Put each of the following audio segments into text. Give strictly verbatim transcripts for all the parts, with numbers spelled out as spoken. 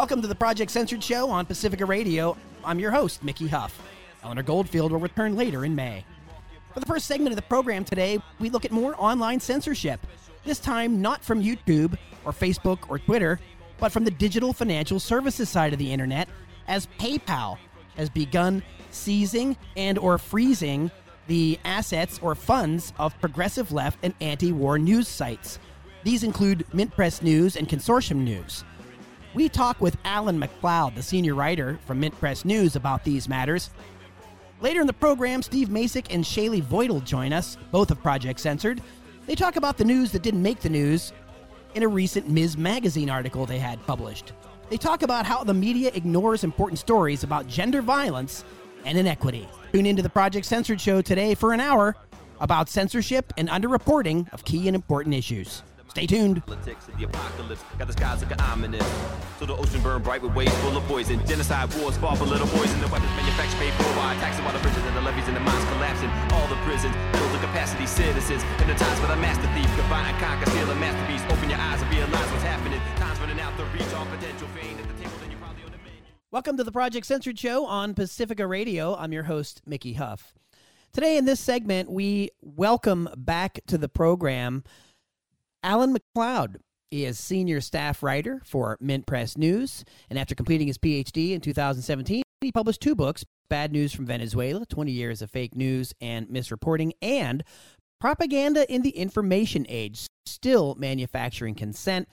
Welcome to the Project Censored Show on Pacifica Radio. I'm your host, Mickey Huff. Eleanor Goldfield will return later in May. For the first segment of the program today, we look at more online censorship. This time not from YouTube or Facebook or Twitter, but from the digital financial services side of the internet, as PayPal has begun seizing and or freezing the assets or funds of progressive left and anti-war news sites. These include MintPress News and Consortium News. We talk with Alan MacLeod, the senior writer from MintPress News, about these matters. Later in the program, Steve Masick and Shaylee Voitel join us, both of Project Censored. They talk about the news that didn't make the news in a recent Miz Magazine article they had published. They talk about how the media ignores important stories about gender violence and inequity. Tune into the Project Censored Show today for an hour about censorship and underreporting of key and important issues. Stay tuned. Politics of the apocalypse got the skies looking ominous. So the ocean burned bright with waves full of poison. Genocide wars fought for little boys, and the weapons manufactured paid for by attacks on all the bridges and the levees and the mines collapsing. All the prisons build the capacity citizens. In the times for the master thief, combine and conquer, steal a masterpiece. Open your eyes and realize what's happening. Time's running out the reach, all potential fame at the table, then you're probably on the menu. Welcome to the Project Censored Show on Pacifica Radio. I'm your host, Mickey Huff. Today in this segment, we welcome back to the program Alan MacLeod. He is senior staff writer for MintPress News, and after completing his P H D in two thousand seventeen, he published two books, Bad News from Venezuela, twenty years of Fake News and Misreporting, and Propaganda in the Information Age, Still Manufacturing Consent,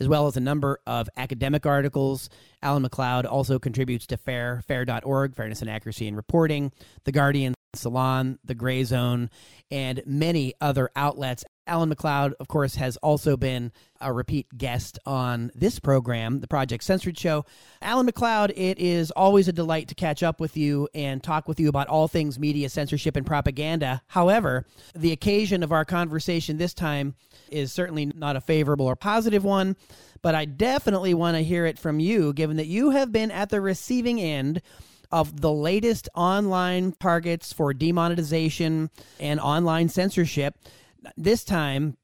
as well as a number of academic articles. Alan MacLeod also contributes to FAIR, fair dot org, Fairness and Accuracy in Reporting, The Guardian, Salon, The Gray Zone, and many other outlets. Alan MacLeod, of course, has also been a repeat guest on this program, the Project Censored Show. Alan MacLeod, it is always a delight to catch up with you and talk with you about all things media censorship and propaganda. However, the occasion of our conversation this time is certainly not a favorable or positive one, but I definitely want to hear it from you, given that you have been at the receiving end of the latest online targets for demonetization and online censorship, this time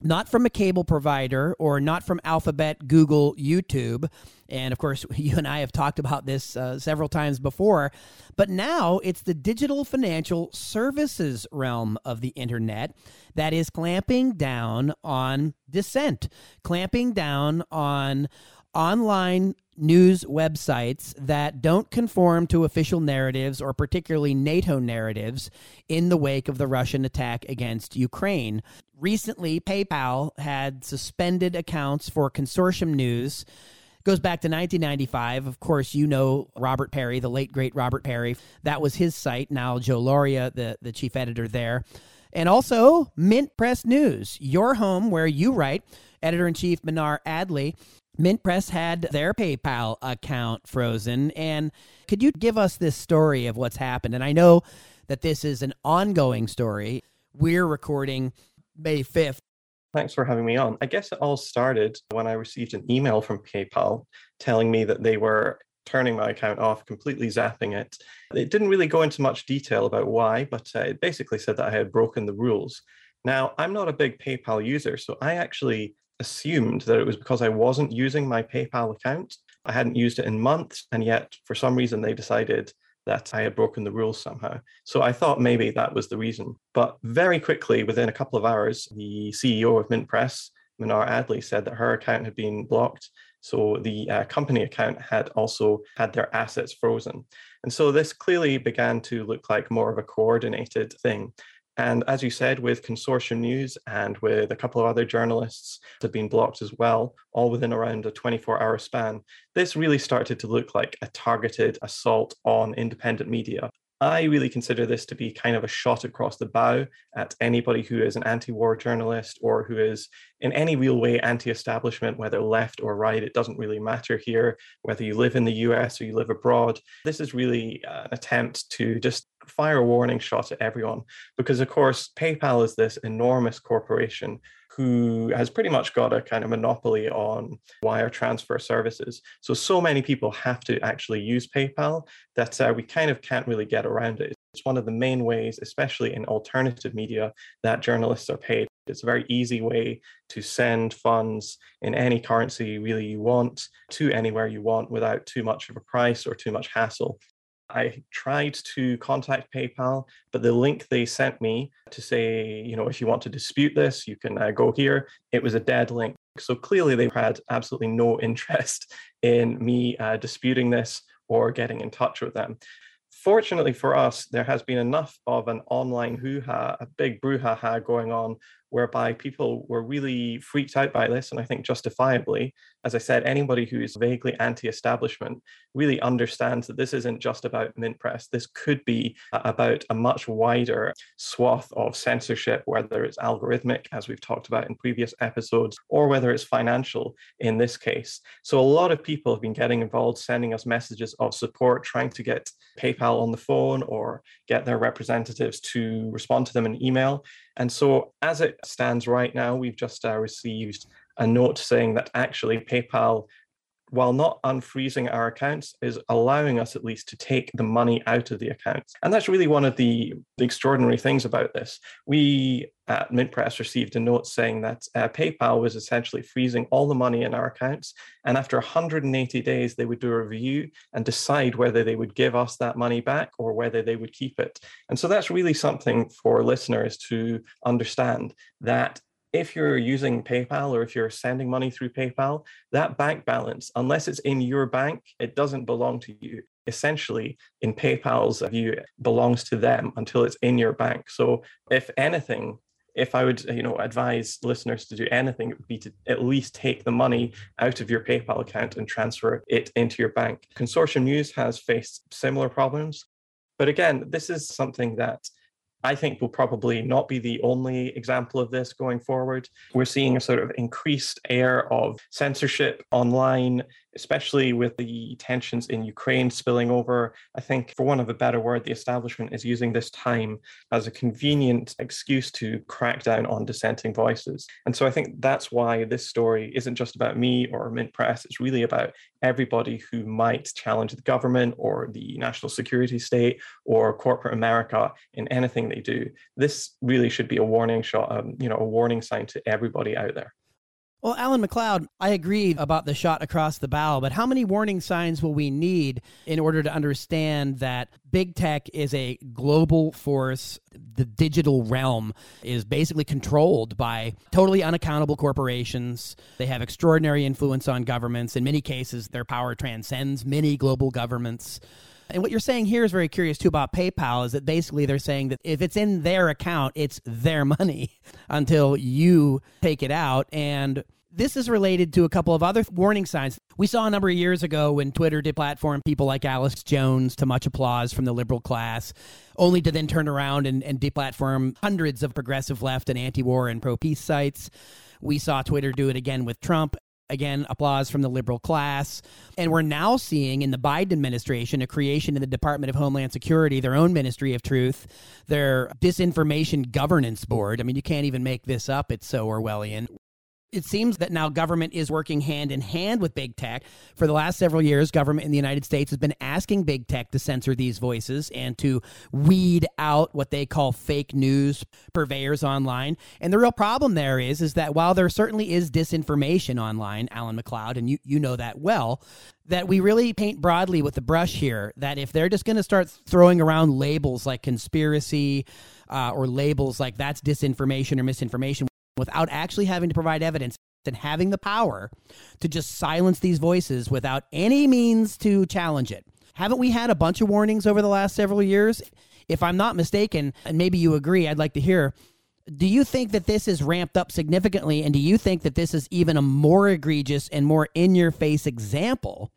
not from a cable provider or not from Alphabet, Google, YouTube. And of course, you and I have talked about this uh, several times before, but now it's the digital financial services realm of the internet that is clamping down on dissent, clamping down on online news websites that don't conform to official narratives or particularly NATO narratives in the wake of the Russian attack against Ukraine. Recently, PayPal had suspended accounts for Consortium News. It goes back to nineteen ninety-five. Of course, you know Robert Parry, the late, great Robert Parry. That was his site. Now Joe Lauria, the, the chief editor there. And also MintPress News, your home where you write, editor-in-chief Mnar Adley. MintPress had their PayPal account frozen, and could you give us this story of what's happened? And I know that this is an ongoing story. We're recording May fifth. Thanks for having me on. I guess it all started when I received an email from PayPal telling me that they were turning my account off, completely zapping it. It didn't really go into much detail about why, but uh, it basically said that I had broken the rules. Now, I'm not a big PayPal user, so I actually assumed that it was because I wasn't using my PayPal account. I hadn't used it in months, and yet for some reason they decided that I had broken the rules somehow. So I thought maybe that was the reason. But very quickly, within a couple of hours, the C E O of MintPress, Mnar Adley, said that her account had been blocked. So the uh, company account had also had their assets frozen. And so this clearly began to look like more of a coordinated thing. And as you said, with Consortium News and with a couple of other journalists that have been blocked as well, all within around a twenty-four hour span, this really started to look like a targeted assault on independent media. I really consider this to be kind of a shot across the bow at anybody who is an anti-war journalist or who is in any real way anti-establishment, whether left or right. It doesn't really matter here, whether you live in the U S or you live abroad. This is really an attempt to just fire a warning shot at everyone, because of course PayPal is this enormous corporation who has pretty much got a kind of monopoly on wire transfer services. So, so many people have to actually use PayPal that uh, we kind of can't really get around it. It's one of the main ways, especially in alternative media, that journalists are paid. It's a very easy way to send funds in any currency really you want to anywhere you want without too much of a price or too much hassle. I tried to contact PayPal, but the link they sent me to say, you know, if you want to dispute this, you can uh, go here. It was a dead link. So clearly they had absolutely no interest in me uh, disputing this or getting in touch with them. Fortunately for us, there has been enough of an online hoo-ha, a big brouhaha going on, whereby people were really freaked out by this, and I think justifiably. As I said, anybody who is vaguely anti-establishment really understands that this isn't just about MintPress. This could be about a much wider swath of censorship, whether it's algorithmic, as we've talked about in previous episodes, or whether it's financial in this case. So a lot of people have been getting involved, sending us messages of support, trying to get PayPal on the phone or get their representatives to respond to them in email. And so as it stands right now, we've just uh, received a note saying that actually PayPal, while not unfreezing our accounts, is allowing us at least to take the money out of the accounts. And that's really one of the, the extraordinary things about this. We at MintPress received a note saying that uh, PayPal was essentially freezing all the money in our accounts. And after one hundred eighty days, they would do a review and decide whether they would give us that money back or whether they would keep it. And so that's really something for listeners to understand, that if you're using PayPal or if you're sending money through PayPal, that bank balance, unless it's in your bank, it doesn't belong to you. Essentially, in PayPal's view, it belongs to them until it's in your bank. So if anything, if I would, you know, advise listeners to do anything, it would be to at least take the money out of your PayPal account and transfer it into your bank. Consortium News has faced similar problems. But again, this is something that I think will probably not be the only example of this going forward. We're seeing a sort of increased air of censorship online, especially with the tensions in Ukraine spilling over. I think, for want of a better word, the establishment is using this time as a convenient excuse to crack down on dissenting voices. And so I think that's why this story isn't just about me or MintPress. It's really about everybody who might challenge the government or the national security state or corporate America in anything they do. This really should be a warning shot, um, you know, a warning sign to everybody out there. Well, Alan MacLeod, I agree about the shot across the bow, but how many warning signs will we need in order to understand that big tech is a global force? The digital realm is basically controlled by totally unaccountable corporations. They have extraordinary influence on governments. In many cases, their power transcends many global governments. And what you're saying here is very curious, too, about PayPal, is that basically they're saying that if it's in their account, it's their money until you take it out. And this is related to a couple of other warning signs. We saw a number of years ago when Twitter deplatformed people like Alex Jones to much applause from the liberal class, only to then turn around and, and deplatform hundreds of progressive left and anti-war and pro-peace sites. We saw Twitter do it again with Trump. Again, applause from the liberal class. And we're now seeing in the Biden administration a creation in the Department of Homeland Security, their own Ministry of Truth, their Disinformation Governance Board. I mean, you can't even make this up. It's so Orwellian. It seems that now government is working hand in hand with big tech. For the last several years, government in the United States has been asking big tech to censor these voices and to weed out what they call fake news purveyors online. And the real problem there is, is that while there certainly is disinformation online, Alan MacLeod, and you, you know that well, that we really paint broadly with the brush here, that if they're just going to start throwing around labels like conspiracy uh, or labels like that's disinformation or misinformation, without actually having to provide evidence and having the power to just silence these voices without any means to challenge it. Haven't we had a bunch of warnings over the last several years? If I'm not mistaken, and maybe you agree, I'd like to hear, do you think that this is ramped up significantly? And do you think that this is even a more egregious and more in-your-face example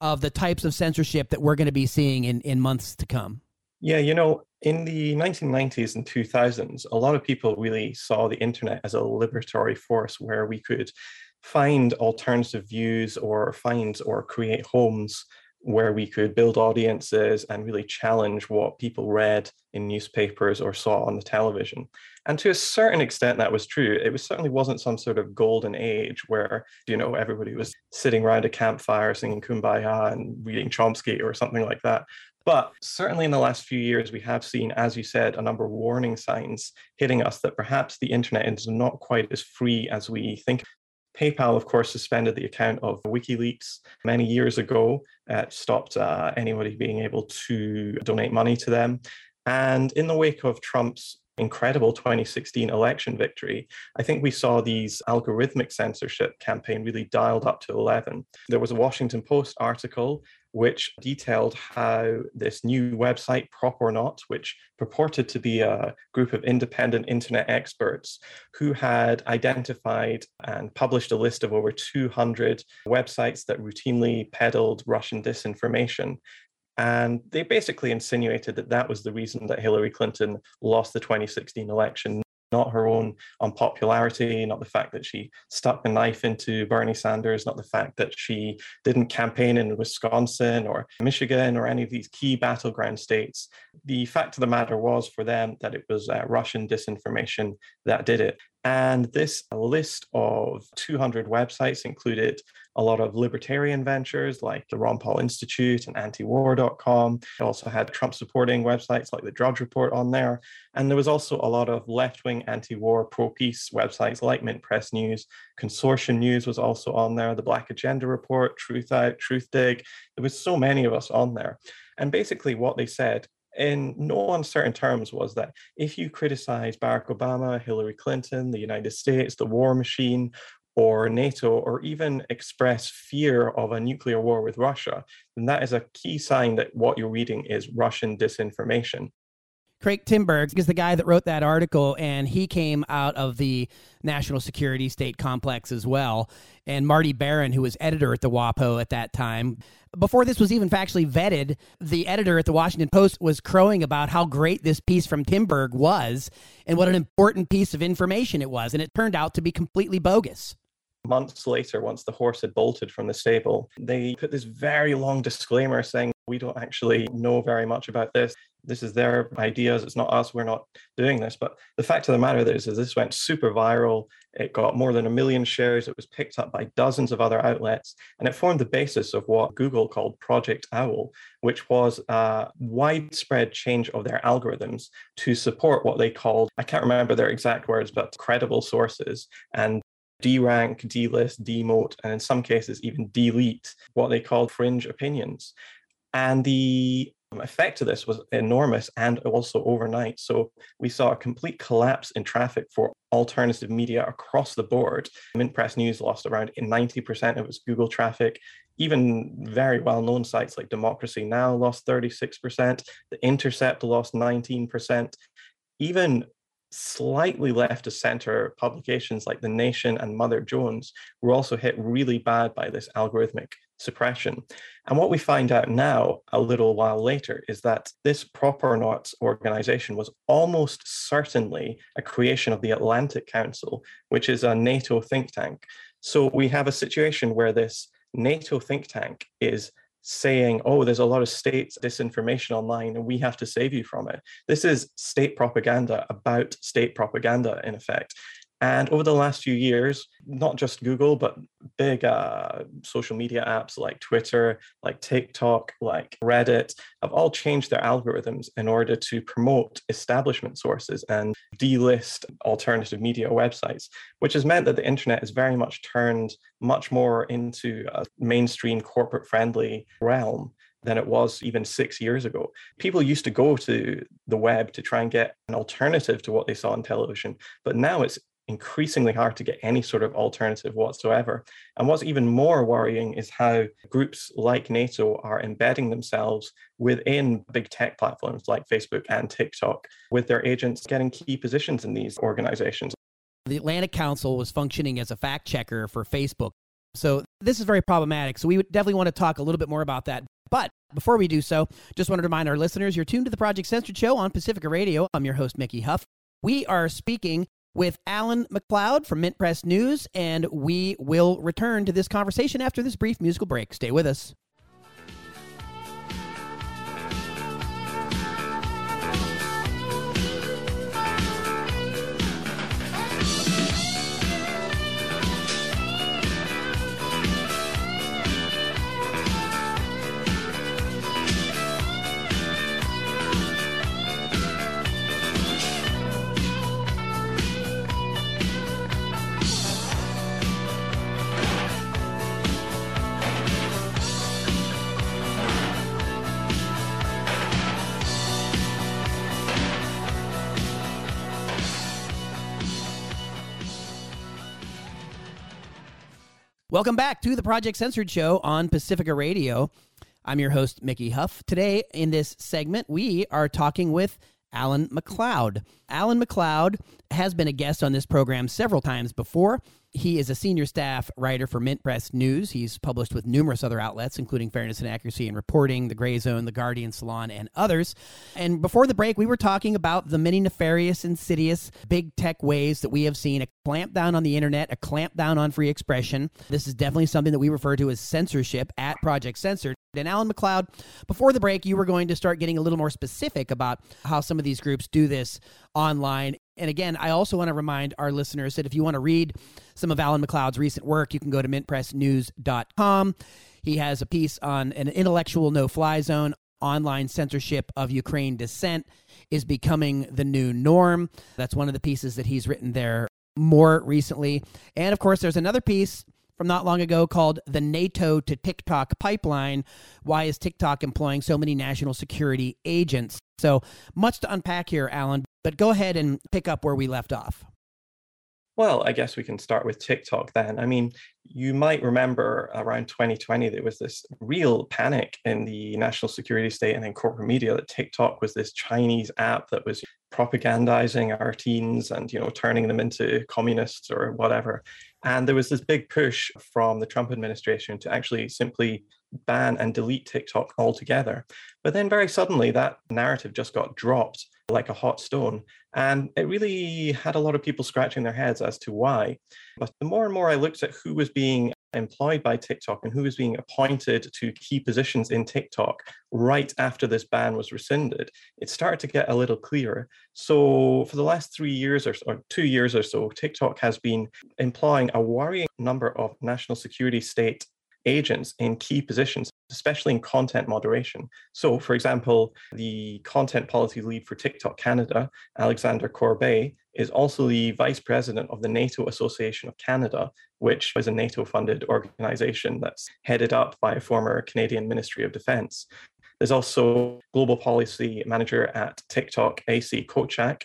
of the types of censorship that we're going to be seeing in, in months to come? Yeah, you know, in the nineteen nineties and two thousands, a lot of people really saw the internet as a liberatory force where we could find alternative views or find or create homes where we could build audiences and really challenge what people read in newspapers or saw on the television. And to a certain extent, that was true. It was certainly wasn't some sort of golden age where, you know, everybody was sitting around a campfire singing Kumbaya and reading Chomsky or something like that. But certainly in the last few years, we have seen, as you said, a number of warning signs hitting us that perhaps the internet is not quite as free as we think. PayPal, of course, suspended the account of WikiLeaks many years ago. It stopped uh, anybody being able to donate money to them. And in the wake of Trump's incredible twenty sixteen election victory, I think we saw these algorithmic censorship campaign really dialed up to eleven. There was a Washington Post article which detailed how this new website, Prop or Not, which purported to be a group of independent internet experts who had identified and published a list of over two hundred websites that routinely peddled Russian disinformation. And they basically insinuated that that was the reason that Hillary Clinton lost the twenty sixteen election, not her own unpopularity, not the fact that she stuck the knife into Bernie Sanders, not the fact that she didn't campaign in Wisconsin or Michigan or any of these key battleground states. The fact of the matter was for them that it was uh, Russian disinformation that did it. And this list of two hundred websites included a lot of libertarian ventures like the Ron Paul Institute and antiwar dot com. It also had Trump-supporting websites like the Drudge Report on there. And there was also a lot of left-wing anti-war, pro-peace websites like MintPress News. Consortium News was also on there, the Black Agenda Report, Truth Out, Truth Dig. There was so many of us on there. And basically what they said, in no uncertain terms, was that if you criticize Barack Obama, Hillary Clinton, the United States, the war machine, or NATO, or even express fear of a nuclear war with Russia, then that is a key sign that what you're reading is Russian disinformation. Craig Timberg is the guy that wrote that article, and he came out of the national security state complex as well. And Marty Barron, who was editor at the WAPO at that time, before this was even factually vetted, the editor at the Washington Post was crowing about how great this piece from Timberg was and what an important piece of information it was. And it turned out to be completely bogus. Months later, once the horse had bolted from the stable, they put this very long disclaimer saying, we don't actually know very much about this. This is their ideas. It's not us. We're not doing this. But the fact of the matter is, is this went super viral. It got more than a million shares. It was picked up by dozens of other outlets. And it formed the basis of what Google called Project OWL, which was a widespread change of their algorithms to support what they called, I can't remember their exact words, but credible sources, and derank, delist, demote, and in some cases even delete what they called fringe opinions. And the effect of this was enormous and also overnight. So we saw a complete collapse in traffic for alternative media across the board. MintPress News lost around ninety percent of its Google traffic. Even very well-known sites like Democracy Now! Lost thirty-six percent. The Intercept lost nineteen percent. Even slightly left of center publications like The Nation and Mother Jones were also hit really bad by this algorithmic suppression. And what we find out now, a little while later, is that this Prop or Not organization was almost certainly a creation of the Atlantic Council, which is a NATO think tank. So we have a situation where this NATO think tank is saying, oh, there's a lot of state disinformation online and we have to save you from it. This is state propaganda about state propaganda, in effect. And over the last few years, not just Google, but big uh, social media apps like Twitter, like TikTok, like Reddit, have all changed their algorithms in order to promote establishment sources and delist alternative media websites, which has meant that the internet is very much turned much more into a mainstream corporate-friendly realm than it was even six years ago. People used to go to the web to try and get an alternative to what they saw on television, but now it's increasingly hard to get any sort of alternative whatsoever. And what's even more worrying is how groups like NATO are embedding themselves within big tech platforms like Facebook and TikTok, with their agents getting key positions in these organizations. The Atlantic Council was functioning as a fact checker for Facebook. So this is very problematic. So we would definitely want to talk a little bit more about that. But before we do so, just want to remind our listeners, you're tuned to the Project Censored Show on Pacifica Radio. I'm your host, Mickey Huff. We are speaking with Alan MacLeod from MintPress News, and we will return to this conversation after this brief musical break. Stay with us. Welcome back to the Project Censored Show on Pacifica Radio. I'm your host, Mickey Huff. Today, in this segment, we are talking with Alan MacLeod. Alan MacLeod has been a guest on this program several times before. He is a senior staff writer for MintPress News. He's published with numerous other outlets, including Fairness and Accuracy in Reporting, The Gray Zone, The Guardian, Salon, and others. And before the break, we were talking about the many nefarious, insidious, big tech ways that we have seen a clamp down on the internet, a clamp down on free expression. This is definitely something that we refer to as censorship at Project Censored. And Alan MacLeod, before the break, you were going to start getting a little more specific about how some of these groups do this online. And again, I also want to remind our listeners that if you want to read some of Alan MacLeod's recent work, you can go to mint press news dot com. He has a piece on an intellectual no-fly zone. Online censorship of Ukraine dissent is becoming the new norm. That's one of the pieces that he's written there more recently. And of course, there's another piece from not long ago called The NATO to TikTok Pipeline. Why is TikTok employing so many national security agents? So much to unpack here, Alan, but go ahead and pick up where we left off. Well, I guess we can start with TikTok then. I mean, you might remember around twenty twenty, there was this real panic in the national security state and in corporate media that TikTok was this Chinese app that was propagandizing our teens and, you know, turning them into communists or whatever. And there was this big push from the Trump administration to actually simply ban and delete TikTok altogether. But then very suddenly that narrative just got dropped like a hot stone. And it really had a lot of people scratching their heads as to why. But the more and more I looked at who was being employed by TikTok and who was being appointed to key positions in TikTok right after this ban was rescinded, it started to get a little clearer. So for the last three years or, or two years or so, TikTok has been employing a worrying number of national security state agents in key positions, especially in content moderation. So, for example, the content policy lead for TikTok Canada, Alexander Corbet, is also the vice president of the NATO Association of Canada, which is a NATO-funded organization that's headed up by a former Canadian Ministry of Defense. There's also global policy manager at TikTok, A C Kochak.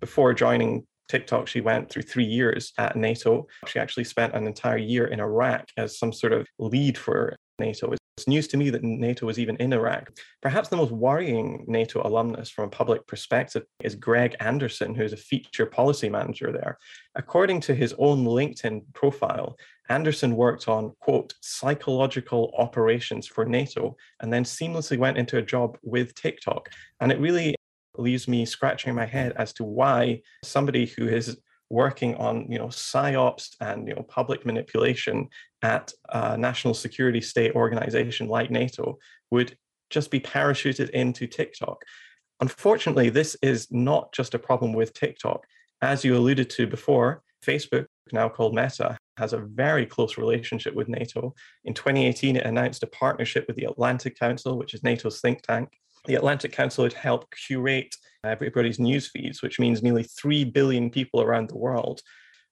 Before joining TikTok, she went through three years at NATO. She actually spent an entire year in Iraq as some sort of lead for NATO. It's news to me that NATO was even in Iraq. Perhaps the most worrying NATO alumnus from a public perspective is Greg Anderson, who is a feature policy manager there. According to his own LinkedIn profile, Anderson worked on, quote, psychological operations for NATO, and then seamlessly went into a job with TikTok. And it really leaves me scratching my head as to why somebody who is working on, you know, psyops and, you know, public manipulation at a national security state organization like NATO would just be parachuted into TikTok. Unfortunately, this is not just a problem with TikTok. As you alluded to before, Facebook, now called Meta, has a very close relationship with NATO. In twenty eighteen, it announced a partnership with the Atlantic Council, which is NATO's think tank. The Atlantic Council had helped curate everybody's news feeds, which means nearly three billion people around the world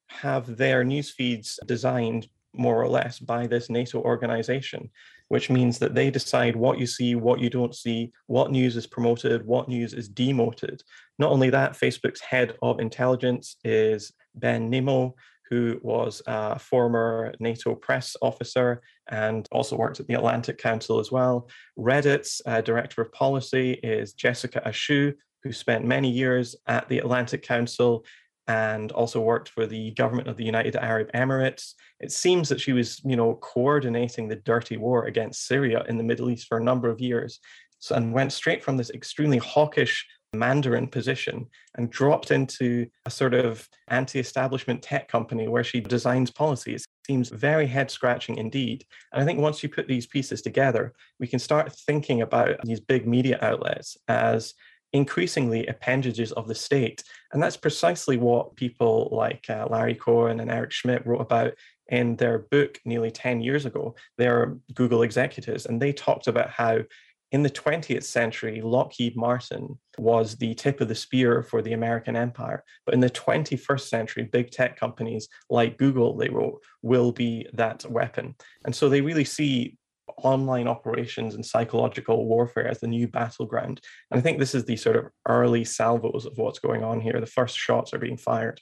have their news feeds designed more or less by this NATO organization, which means that they decide what you see, what you don't see, what news is promoted, what news is demoted. Not only that, Facebook's head of intelligence is Ben Nemo, who was a former NATO press officer and also worked at the Atlantic Council as well. Reddit's uh, director of policy is Jessica Ashu, who spent many years at the Atlantic Council and also worked for the government of the United Arab Emirates. It seems that she was, you know, coordinating the dirty war against Syria in the Middle East for a number of years, so, and went straight from this extremely hawkish Mandarin position and dropped into a sort of anti-establishment tech company where she designs policies. Seems very head-scratching indeed. And I think once you put these pieces together, we can start thinking about these big media outlets as increasingly appendages of the state. And that's precisely what people like uh, Larry Cohen and Eric Schmidt wrote about in their book nearly ten years ago. They're Google executives, and they talked about how in the twentieth century, Lockheed Martin was the tip of the spear for the American empire. But in the twenty-first century, big tech companies like Google, they wrote, will be that weapon. And so they really see online operations and psychological warfare as the new battleground. And I think this is the sort of early salvos of what's going on here. The first shots are being fired.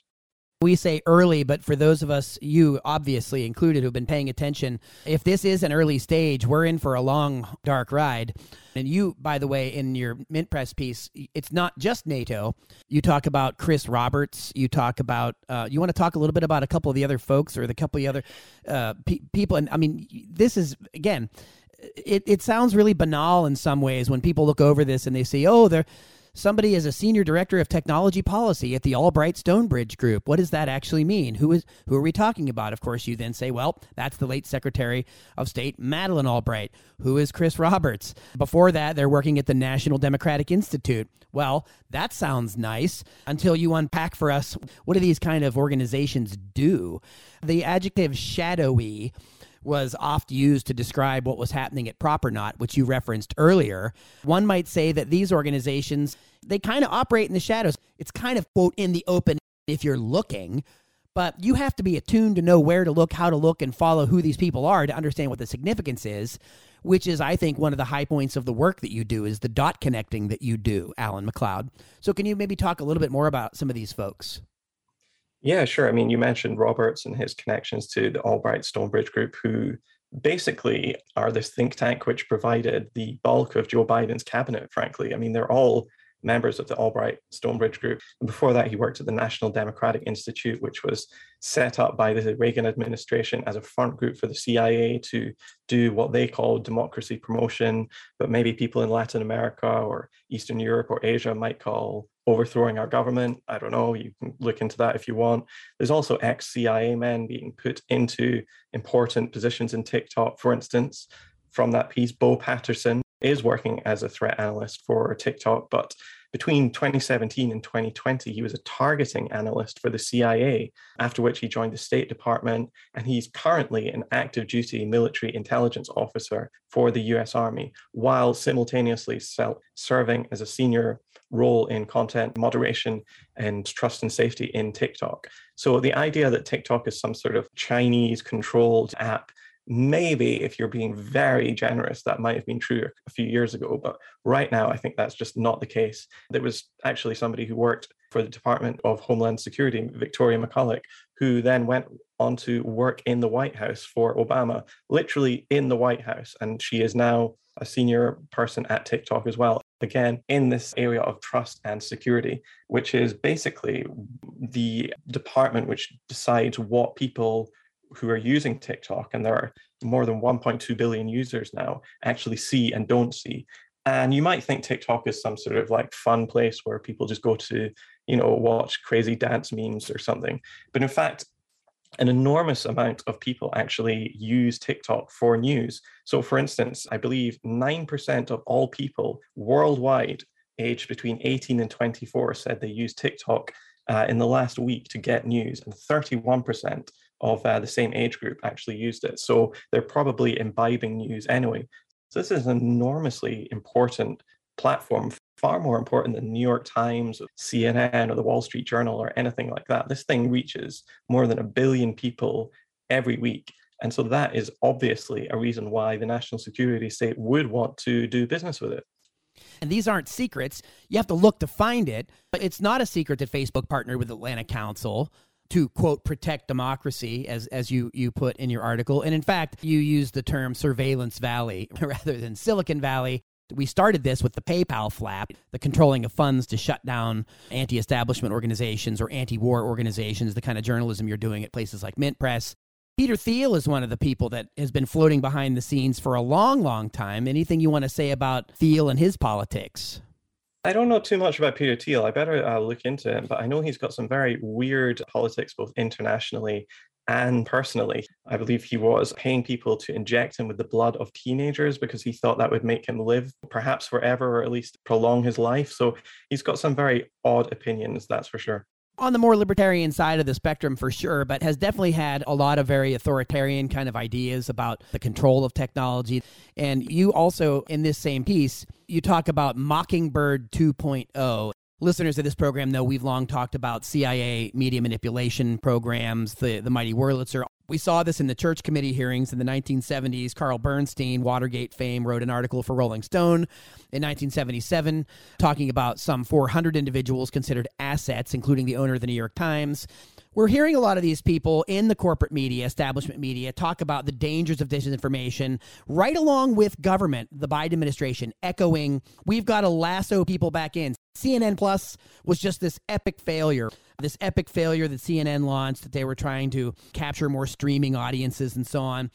We say early, but for those of us, you obviously included, who've been paying attention, if this is an early stage, we're in for a long, dark ride. And you, by the way, in your MintPress piece, it's not just NATO. You talk about Chris Roberts. You talk about, uh, you want to talk a little bit about a couple of the other folks or the couple of the other uh, pe- people. And I mean, this is, again, it, it sounds really banal in some ways when people look over this and they say, oh, they're, somebody is a senior director of technology policy at the Albright Stonebridge Group. What does that actually mean? Who is who are we talking about? Of course, you then say, well, that's the late Secretary of State Madeleine Albright. Who is Chris Roberts? Before that, they're working at the National Democratic Institute. Well, that sounds nice until you unpack for us what do these kind of organizations do? The adjective shadowy was oft used to describe what was happening at Propernaut, which you referenced earlier. One might say that these organizations, they kind of operate in the shadows. It's kind of, quote, in the open if you're looking, but you have to be attuned to know where to look, how to look, and follow who these people are to understand what the significance is, which is, I think, one of the high points of the work that you do is the dot connecting that you do, Alan MacLeod. So can you maybe talk a little bit more about some of these folks? Yeah, sure. I mean, you mentioned Roberts and his connections to the Albright Stonebridge Group, who basically are this think tank which provided the bulk of Joe Biden's cabinet, frankly. I mean, they're all members of the Albright Stonebridge Group. And before that, he worked at the National Democratic Institute, which was set up by the Reagan administration as a front group for the C I A to do what they call democracy promotion, but maybe people in Latin America or Eastern Europe or Asia might call overthrowing our government. I don't know. You can look into that if you want. There's also ex-C I A men being put into important positions in TikTok, for instance. From that piece, Bo Patterson is working as a threat analyst for TikTok, but between twenty seventeen and twenty twenty, he was a targeting analyst for the C I A, after which he joined the State Department, and he's currently an active duty military intelligence officer for the U S Army, while simultaneously serving as a senior role in content moderation and trust and safety in TikTok. So the idea that TikTok is some sort of Chinese-controlled app, maybe if you're being very generous, that might have been true a few years ago, but right now I think that's just not the case. There was actually somebody who worked for the Department of Homeland Security, Victoria McCulloch, who then went on to work in the White House for Obama, literally in the White House, and she is now a senior person at TikTok as well. Again, in this area of trust and security, which is basically the department which decides what people who are using TikTok, and there are more than one point two billion users now, actually see and don't see. And you might think TikTok is some sort of like fun place where people just go to, you know, watch crazy dance memes or something. But in fact, an enormous amount of people actually use TikTok for news. So for instance, I believe nine percent of all people worldwide aged between eighteen and twenty-four said they use TikTok uh, in the last week to get news, and thirty-one percent of uh, the same age group actually used it. So they're probably imbibing news anyway. So this is an enormously important platform, far more important than New York Times, or C N N, or the Wall Street Journal, or anything like that. This thing reaches more than a billion people every week. And so that is obviously a reason why the national security state would want to do business with it. And these aren't secrets. You have to look to find it. But it's not a secret that Facebook partnered with Atlantic Council to, quote, protect democracy, as as you, you put in your article. And in fact, you use the term surveillance valley rather than Silicon Valley. We started this with the PayPal flap, the controlling of funds to shut down anti-establishment organizations or anti-war organizations, the kind of journalism you're doing at places like MintPress. Peter Thiel is one of the people that has been floating behind the scenes for a long, long time. Anything you want to say about Thiel and his politics? I don't know too much about Peter Thiel. I better uh, look into him, but I know he's got some very weird politics, both internationally and personally. I believe he was paying people to inject him with the blood of teenagers because he thought that would make him live perhaps forever, or at least prolong his life. So he's got some very odd opinions, that's for sure. On the more libertarian side of the spectrum for sure, but has definitely had a lot of very authoritarian kind of ideas about the control of technology. And you also, in this same piece, you talk about Mockingbird two point oh. Listeners of this program know we've long talked about C I A media manipulation programs, the, the mighty Wurlitzer. We saw this in the church committee hearings in the nineteen seventies. Carl Bernstein, Watergate fame, wrote an article for Rolling Stone in nineteen seventy-seven talking about some four hundred individuals considered assets, including the owner of the New York Times, we're hearing a lot of these people in the corporate media, establishment media, talk about the dangers of disinformation, right along with government, the Biden administration, echoing, we've got to lasso people back in. C N N Plus was just this epic failure, this epic failure that C N N launched, that they were trying to capture more streaming audiences and so on.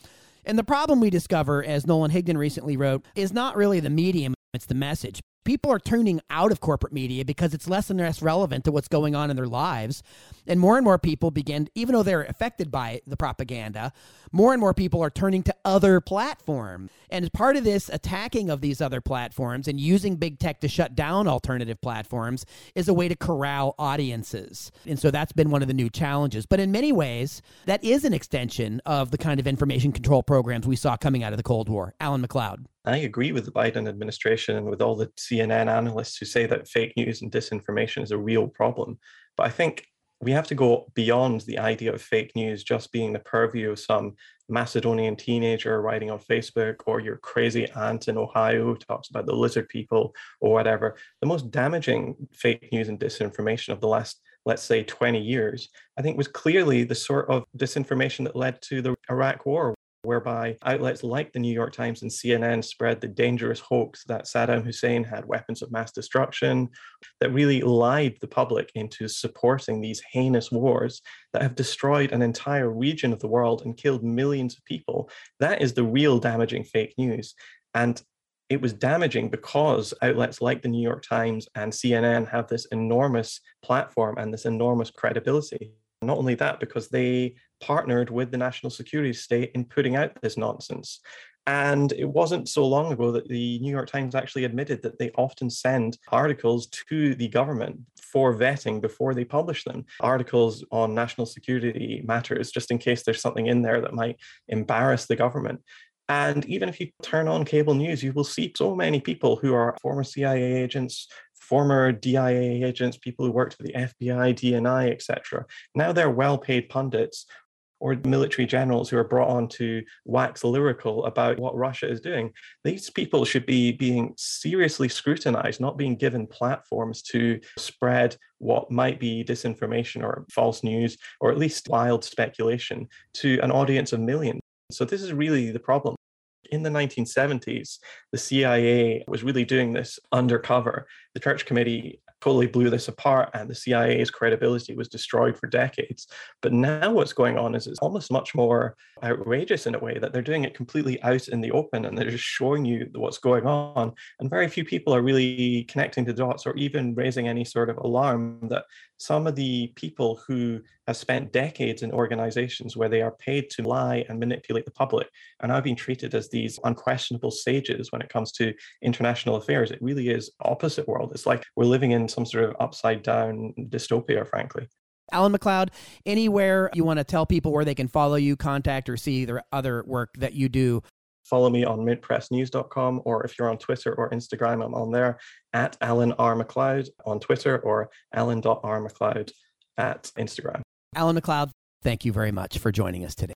And the problem we discover, as Nolan Higdon recently wrote, is not really the medium, it's the message. People are tuning out of corporate media because it's less and less relevant to what's going on in their lives. And more and more people begin, even though they're affected by the propaganda, more and more people are turning to other platforms. And as part of this attacking of these other platforms and using big tech to shut down alternative platforms is a way to corral audiences. And so that's been one of the new challenges. But in many ways, that is an extension of the kind of information control programs we saw coming out of the Cold War. Alan MacLeod. I agree with the Biden administration and with all the C N N analysts who say that fake news and disinformation is a real problem. But I think we have to go beyond the idea of fake news just being the purview of some Macedonian teenager writing on Facebook, or your crazy aunt in Ohio who talks about the lizard people or whatever. The most damaging fake news and disinformation of the last, let's say, twenty years, I think was clearly the sort of disinformation that led to the Iraq War, whereby outlets like the New York Times and C N N spread the dangerous hoax that Saddam Hussein had weapons of mass destruction, that really lied the public into supporting these heinous wars that have destroyed an entire region of the world and killed millions of people. That is the real damaging fake news. And it was damaging because outlets like the New York Times and C N N have this enormous platform and this enormous credibility. Not only that, because they partnered with the national security state in putting out this nonsense. And it wasn't so long ago that the New York Times actually admitted that they often send articles to the government for vetting before they publish them. Articles on national security matters, just in case there's something in there that might embarrass the government. And even if you turn on cable news, you will see so many people who are former C I A agents, former D I A agents, people who worked for the F B I, D N I, et cetera. Now they're well-paid pundits or military generals who are brought on to wax lyrical about what Russia is doing. These people should be being seriously scrutinized, not being given platforms to spread what might be disinformation or false news, or at least wild speculation to an audience of millions. So this is really the problem. In the nineteen seventies, the C I A was really doing this undercover. The Church Committee totally blew this apart, and the C I A's credibility was destroyed for decades. But now what's going on is it's almost much more outrageous in a way that they're doing it completely out in the open, and they're just showing you what's going on. And very few people are really connecting the dots or even raising any sort of alarm that some of the people who have spent decades in organizations where they are paid to lie and manipulate the public are now being treated as these unquestionable sages when it comes to international affairs. It really is opposite world. It's like we're living in some sort of upside down dystopia, frankly. Alan MacLeod, anywhere you want to tell people where they can follow you, contact, or see the other work that you do? Follow me on mint press news dot com, or if you're on Twitter or Instagram, I'm on there at Alan R. MacLeod on Twitter, or alan dot r macleod at Instagram. Alan MacLeod, thank you very much for joining us today.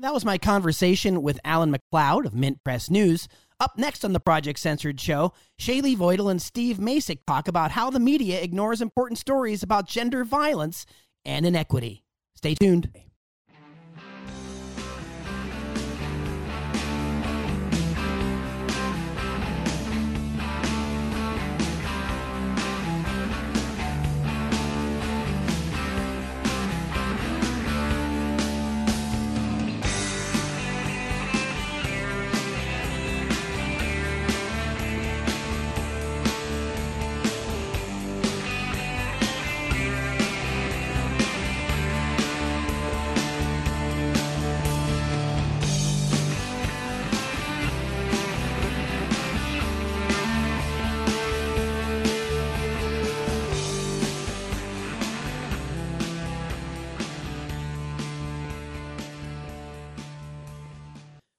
That was my conversation with Alan MacLeod of Mint Press News. Up next on the Project Censored show, Shaylee Voitel and Steve Masick talk about how the media ignores important stories about gender violence and inequity. Stay tuned.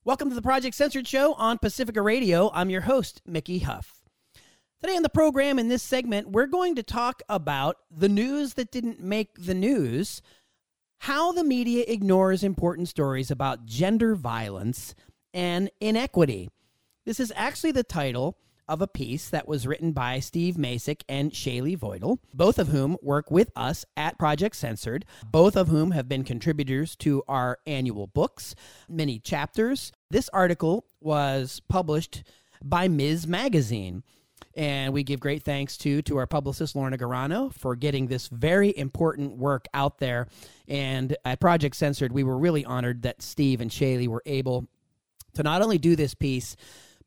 Welcome to the Project Censored Show on Pacifica Radio. I'm your host, Mickey Huff. Today on the program, in this segment, we're going to talk about the news that didn't make the news, how the media ignores important stories about gender violence and inequity. This is actually the title of a piece that was written by Steve Masick and Shaylee Voidel, both of whom work with us at Project Censored, both of whom have been contributors to our annual books, many chapters. This article was published by Miz Magazine, and we give great thanks to, to our publicist, Lorna Garano, for getting this very important work out there. And at Project Censored, we were really honored that Steve and Shaylee were able to not only do this piece,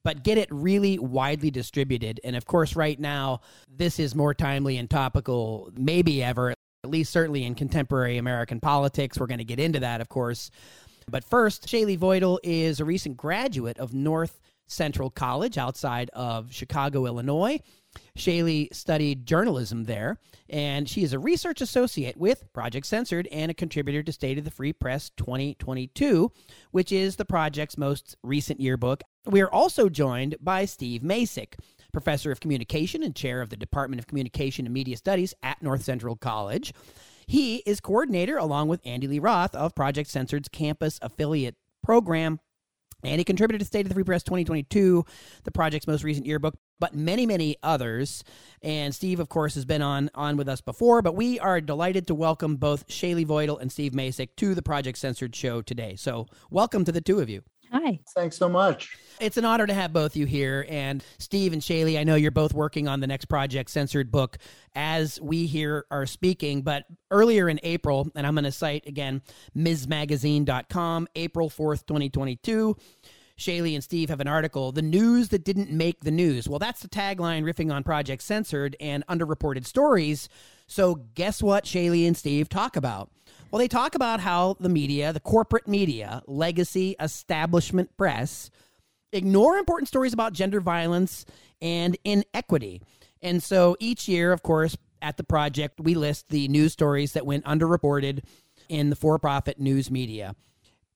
but get it really widely distributed. And of course, right now, this is more timely and topical, maybe ever, at least certainly in contemporary American politics. We're going to get into that, of course. But first, Shaylee Voidel is a recent graduate of North Central College outside of Chicago, Illinois. Shaylee studied journalism there, and she is a research associate with Project Censored and a contributor to State of the Free Press twenty twenty-two, which is the project's most recent yearbook. We are also joined by Steve Masick, professor of communication and chair of the Department of Communication and Media Studies at North Central College. He is coordinator, along with Andy Lee Roth, of Project Censored's campus affiliate program, and he contributed to State of the Free Press twenty twenty-two, the project's most recent yearbook, but many, many others. And Steve, of course, has been on, on with us before, but we are delighted to welcome both Shaylee Voidel and Steve Masick to the Project Censored show today. So welcome to the two of you. Hi. Thanks so much. It's an honor to have both you here. And Steve and Shaylee, I know you're both working on the next Project Censored book as we here are speaking. But earlier in April, and I'm going to cite again, ms magazine dot com, April fourth, twenty twenty-two, Shaylee and Steve have an article, "The News That Didn't Make the News." Well, that's the tagline riffing on Project Censored and underreported stories. So guess what Shaylee and Steve talk about? Well, they talk about how the media, the corporate media, legacy establishment press, ignore important stories about gender violence and inequity. And so each year, of course, at the project, we list the news stories that went underreported in the for-profit news media.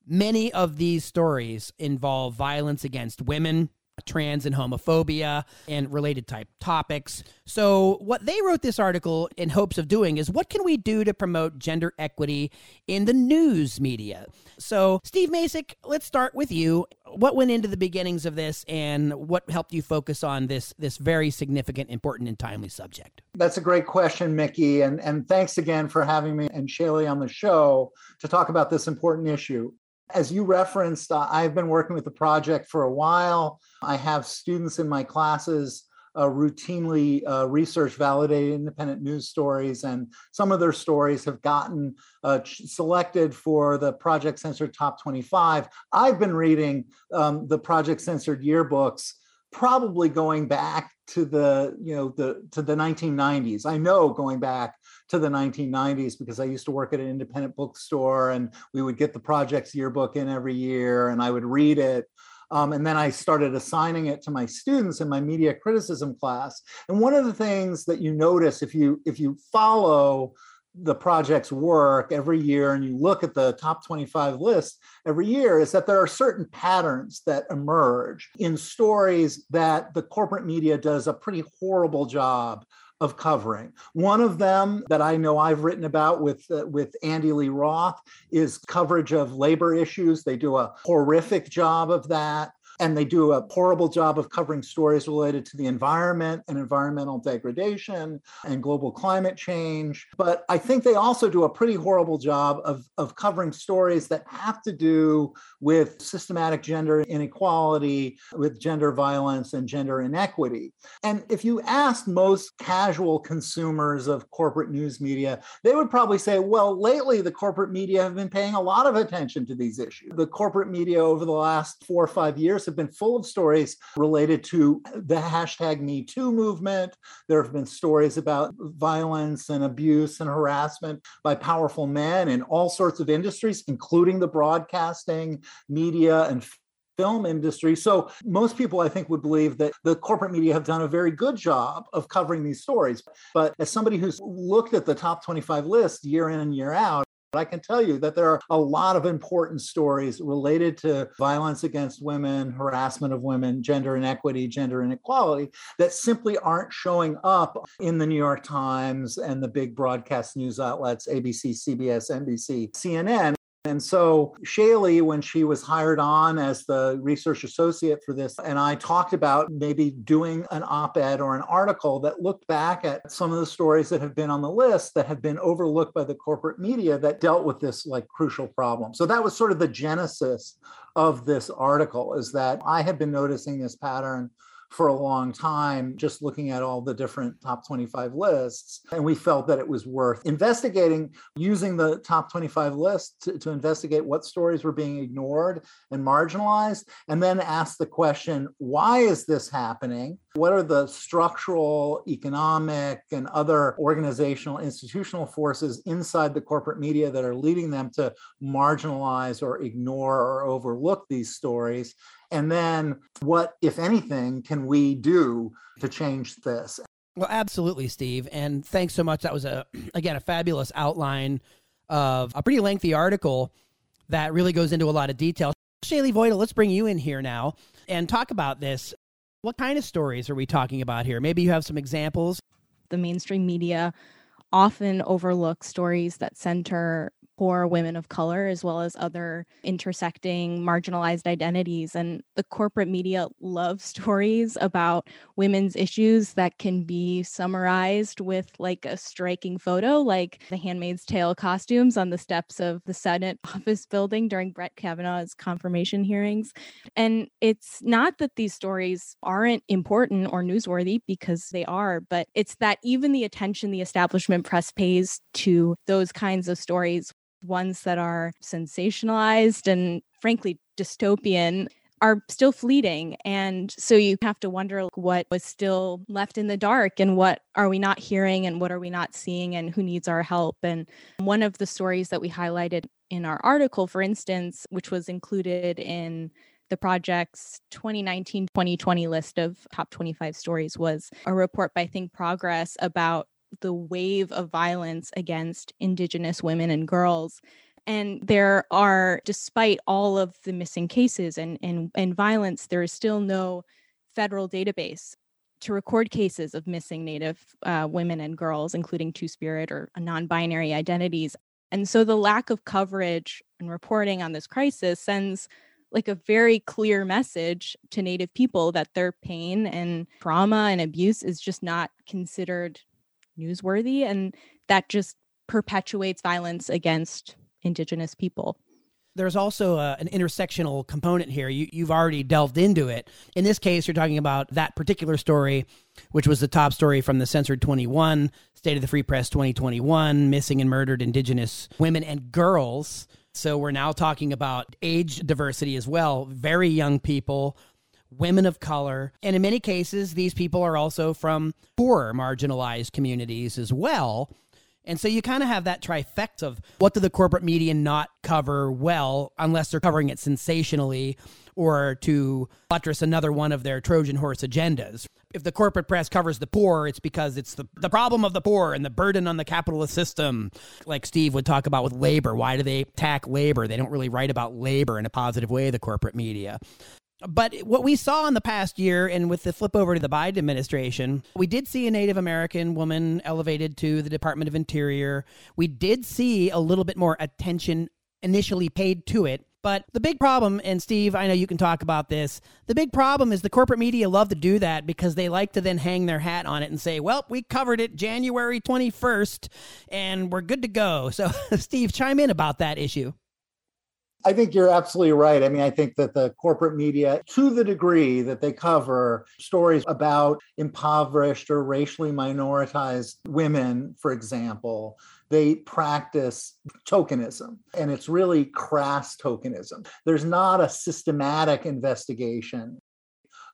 Many of these stories involve violence against women, trans and homophobia, and related type topics. So what they wrote this article in hopes of doing is, what can we do to promote gender equity in the news media? So Steve Masick, let's start with you. What went into the beginnings of this, and what helped you focus on this, this very significant, important, and timely subject? That's a great question, Mickey. And, and thanks again for having me and Shaylee on the show to talk about this important issue. As you referenced, uh, I've been working with the project for a while. I have students in my classes uh, routinely uh, research validated independent news stories, and some of their stories have gotten uh, ch- selected for the Project Censored Top twenty-five. I've been reading um, the Project Censored yearbooks, probably going back to the, you know, the to the nineteen nineties. I know going back to the nineteen nineties because I used to work at an independent bookstore, and we would get the project's yearbook in every year, and I would read it. Um, and then I started assigning it to my students in my media criticism class. And one of the things that you notice if you if you follow the project's work every year and you look at the top twenty-five list every year is that there are certain patterns that emerge in stories that the corporate media does a pretty horrible job of covering. One of them that I know I've written about with, uh, with Andy Lee Roth is coverage of labor issues. They do a horrific job of that. And they do a horrible job of covering stories related to the environment and environmental degradation and global climate change. But I think they also do a pretty horrible job of, of covering stories that have to do with systematic gender inequality, with gender violence and gender inequity. And if you asked most casual consumers of corporate news media, they would probably say, well, lately the corporate media have been paying a lot of attention to these issues. The corporate media over the last four or five years have been full of stories related to the hashtag Me Too movement. There have been stories about violence and abuse and harassment by powerful men in all sorts of industries, including the broadcasting, media, and film industry. So most people, I think, would believe that the corporate media have done a very good job of covering these stories. But as somebody who's looked at the top twenty-five list year in and year out, but I can tell you that there are a lot of important stories related to violence against women, harassment of women, gender inequity, gender inequality that simply aren't showing up in the New York Times and the big broadcast news outlets, A B C, C B S, N B C, C N N. And so Shaley, when she was hired on as the research associate for this, and I talked about maybe doing an op-ed or an article that looked back at some of the stories that have been on the list that have been overlooked by the corporate media that dealt with this like crucial problem. So that was sort of the genesis of this article, is that I had been noticing this pattern for a long time, just looking at all the different top twenty-five lists. And we felt that it was worth investigating, using the top twenty-five list to, to investigate what stories were being ignored and marginalized, and then ask the question, why is this happening? What are the structural, economic, and other organizational, institutional forces inside the corporate media that are leading them to marginalize or ignore or overlook these stories? And then what, if anything, can we do to change this? Well, absolutely, Steve. And thanks so much. That was, a again, a fabulous outline of a pretty lengthy article that really goes into a lot of detail. Shaley Voita, let's bring you in here now and talk about this. What kind of stories are we talking about here? Maybe you have some examples. The mainstream media often overlooks stories that center poor women of color, as well as other intersecting marginalized identities. And the corporate media loves stories about women's issues that can be summarized with like a striking photo, like the Handmaid's Tale costumes on the steps of the Senate office building during Brett Kavanaugh's confirmation hearings. And it's not that these stories aren't important or newsworthy, because they are, but it's that even the attention the establishment press pays to those kinds of stories, ones that are sensationalized and frankly dystopian, are still fleeting. And so you have to wonder what was still left in the dark, and what are we not hearing, and what are we not seeing, and who needs our help. And one of the stories that we highlighted in our article, for instance, which was included in the project's twenty nineteen to twenty twenty list of top twenty-five stories, was a report by Think Progress about the wave of violence against Indigenous women and girls. And there are, despite all of the missing cases and, and, and violence, there is still no federal database to record cases of missing Native uh, women and girls, including two-spirit or non-binary identities. And so the lack of coverage and reporting on this crisis sends like a very clear message to Native people that their pain and trauma and abuse is just not considered newsworthy, and that just perpetuates violence against Indigenous people. There's also a, an intersectional component here. You, you've already delved into it. In this case, you're talking about that particular story, which was the top story from the Censored twenty-one, State of the Free Press twenty twenty-one, missing and murdered Indigenous women and girls. So we're now talking about age diversity as well, very young people, women of color. And in many cases, these people are also from poorer marginalized communities as well. And so you kind of have that trifecta of what do the corporate media not cover well, unless they're covering it sensationally or to buttress another one of their Trojan horse agendas. If the corporate press covers the poor, it's because it's the, the problem of the poor and the burden on the capitalist system. Like Steve would talk about with labor. Why do they attack labor? They don't really write about labor in a positive way, the corporate media. But what we saw in the past year, and with the flip over to the Biden administration, we did see a Native American woman elevated to the Department of Interior. We did see a little bit more attention initially paid to it. But the big problem, and Steve, I know you can talk about this, the big problem is the corporate media love to do that because they like to then hang their hat on it and say, well, we covered it January twenty-first and we're good to go. So Steve, chime in about that issue. I think you're absolutely right. I mean, I think that the corporate media, to the degree that they cover stories about impoverished or racially minoritized women, for example, they practice tokenism, and it's really crass tokenism. There's not a systematic investigation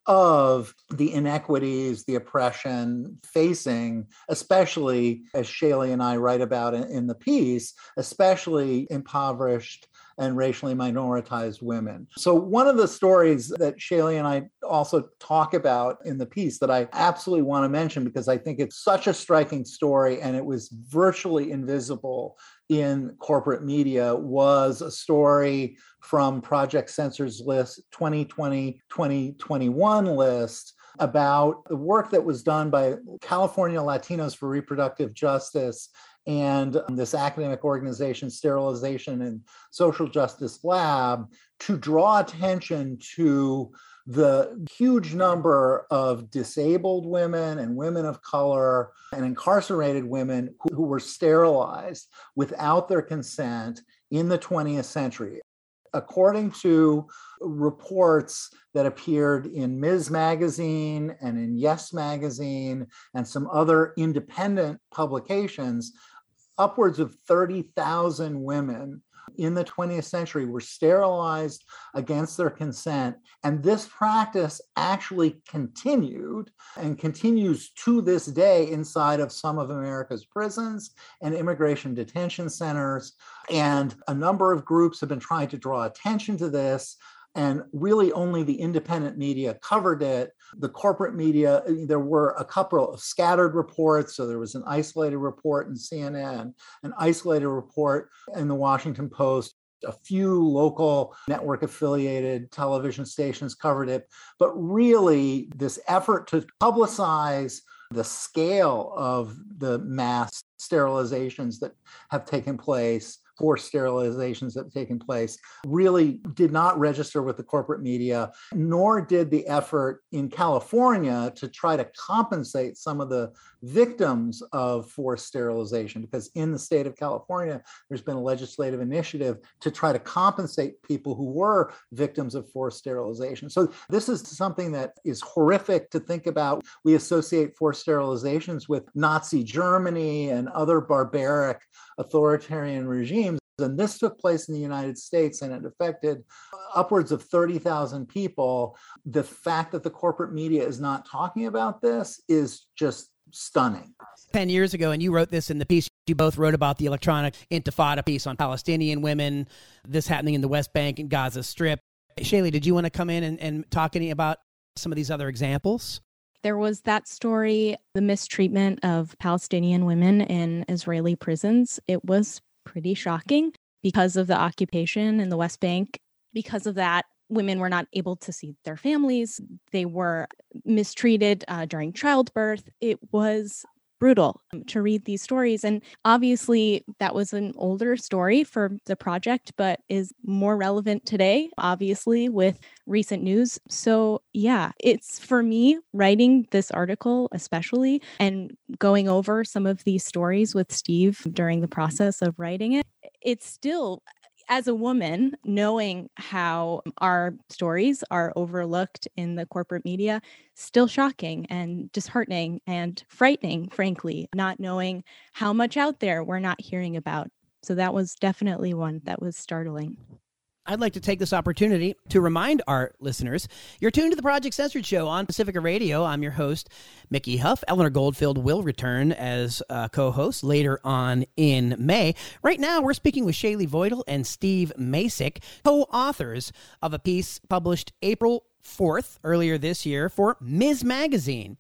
of the inequities, the oppression facing, especially, as Shaley and I write about in the piece, especially impoverished and racially minoritized women. So one of the stories that Shaley and I also talk about in the piece that I absolutely want to mention, because I think it's such a striking story and it was virtually invisible in corporate media, was a story from Project Censor's list, twenty twenty to twenty twenty-one list, about the work that was done by California Latinos for Reproductive Justice and this academic organization, Sterilization and Social Justice Lab, to draw attention to the huge number of disabled women and women of color and incarcerated women who, who were sterilized without their consent in the twentieth century. According to reports that appeared in Miz Magazine and in Yes Magazine and some other independent publications, upwards of thirty thousand women in the twentieth century were sterilized against their consent. And this practice actually continued and continues to this day inside of some of America's prisons and immigration detention centers. And a number of groups have been trying to draw attention to this. And really only the independent media covered it. The corporate media, there were a couple of scattered reports. So there was an isolated report in C N N, an isolated report in the Washington Post. A few local network-affiliated television stations covered it. But really, this effort to publicize the scale of the mass sterilizations that have taken place, forced sterilizations that have taken place, really did not register with the corporate media, nor did the effort in California to try to compensate some of the victims of forced sterilization, because in the state of California, there's been a legislative initiative to try to compensate people who were victims of forced sterilization. So this is something that is horrific to think about. We associate forced sterilizations with Nazi Germany and other barbaric authoritarian regimes. And this took place in the United States, and it affected upwards of thirty thousand people. The fact that the corporate media is not talking about this is just stunning. Ten years ago, and you wrote this in the piece, you both wrote about the electronic intifada piece on Palestinian women, this happening in the West Bank and Gaza Strip. Shaylee, did you want to come in and, and talk any about some of these other examples? There was that story, the mistreatment of Palestinian women in Israeli prisons. It was pretty shocking because of the occupation in the West Bank. Because of that, women were not able to see their families. They were mistreated uh, during childbirth. It was brutal to read these stories. And obviously, that was an older story for the project, but is more relevant today, obviously, with recent news. So yeah, it's for me, writing this article especially, and going over some of these stories with Steve during the process of writing it, it's still, as a woman, knowing how our stories are overlooked in the corporate media, still shocking and disheartening and frightening, frankly, not knowing how much out there we're not hearing about. So that was definitely one that was startling. I'd like to take this opportunity to remind our listeners, you're tuned to the Project Censored Show on Pacifica Radio. I'm your host, Mickey Huff. Eleanor Goldfield will return as a co-host later on in May. Right now, we're speaking with Shaylee Voitel and Steve Masick, co-authors of a piece published April fourth, earlier this year, for Miz Magazine.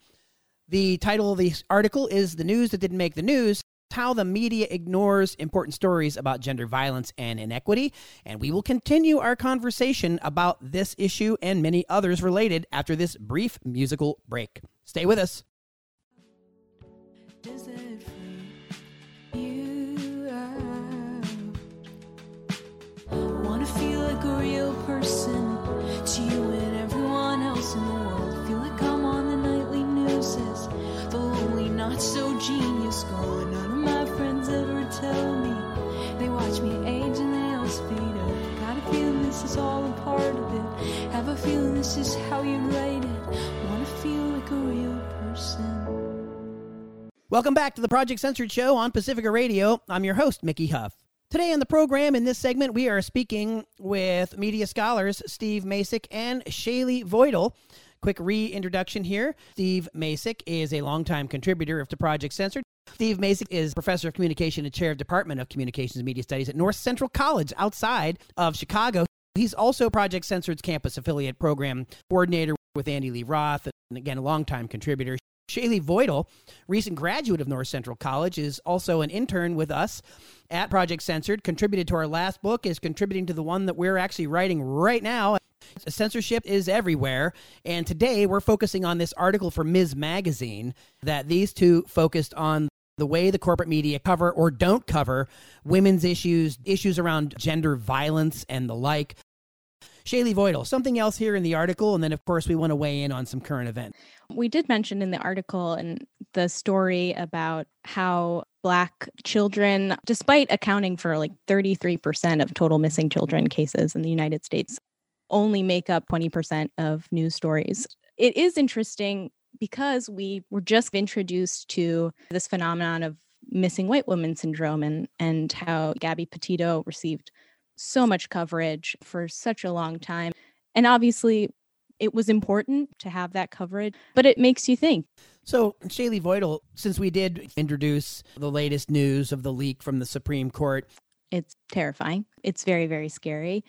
The title of the article is The News That Didn't Make the News: How the Media Ignores Important Stories About Gender Violence and Inequity. And we will continue our conversation about this issue and many others related after this brief musical break. Stay with us. Does it freak you out? I want to feel like a real person to you and everyone else in the world. Feel like I'm on the nightly news. The lonely, not so genius going on. Tell me, they watch me age and they all speed up. Got a feeling this is all a part of it. Have a feeling this is how you write it. Wanna feel like a real person. Welcome back to the Project Censored Show on Pacifica Radio. I'm your host, Mickey Huff. Today on the program, in this segment, we are speaking with media scholars Steve Masick and Shaylee Voitel. Quick reintroduction here. Steve Masick is a longtime contributor of the Project Censored. Steve Masick is professor of communication and chair of Department of Communications and Media Studies at North Central College outside of Chicago. He's also Project Censored's campus affiliate program coordinator with Andy Lee Roth, and again, a longtime contributor. Shaylee Voitel, recent graduate of North Central College, is also an intern with us at Project Censored, contributed to our last book, is contributing to the one that we're actually writing right now. Censorship is everywhere, and today we're focusing on this article for Miz Magazine that these two focused on the way the corporate media cover or don't cover women's issues, issues around gender violence and the like. Shaylee Voitel, something else here in the article, and then, of course, we want to weigh in on some current events. We did mention in the article and the story about how Black children, despite accounting for like thirty-three percent of total missing children cases in the United States, only make up twenty percent of news stories. It is interesting because we were just introduced to this phenomenon of missing white woman syndrome and, and how Gabby Petito received so much coverage for such a long time. And obviously, it was important to have that coverage, but it makes you think. So, Shaylee Voitel, since we did introduce the latest news of the leak from the Supreme Court. It's terrifying. It's very, very scary.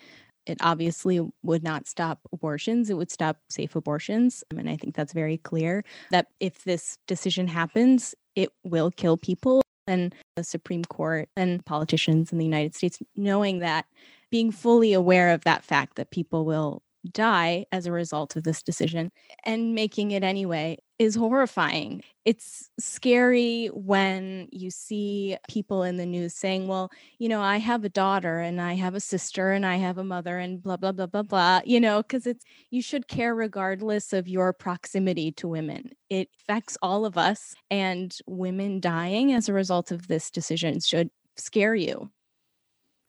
It obviously would not stop abortions. It would stop safe abortions. And I think that's very clear that if this decision happens, it will kill people. And the Supreme Court and politicians in the United States, knowing that, being fully aware of that fact that people will die as a result of this decision and making it anyway is horrifying. It's scary when you see people in the news saying, well, you know, I have a daughter and I have a sister and I have a mother and blah, blah, blah, blah, blah, you know, because it's, you should care regardless of your proximity to women. It affects all of us, and women dying as a result of this decision should scare you.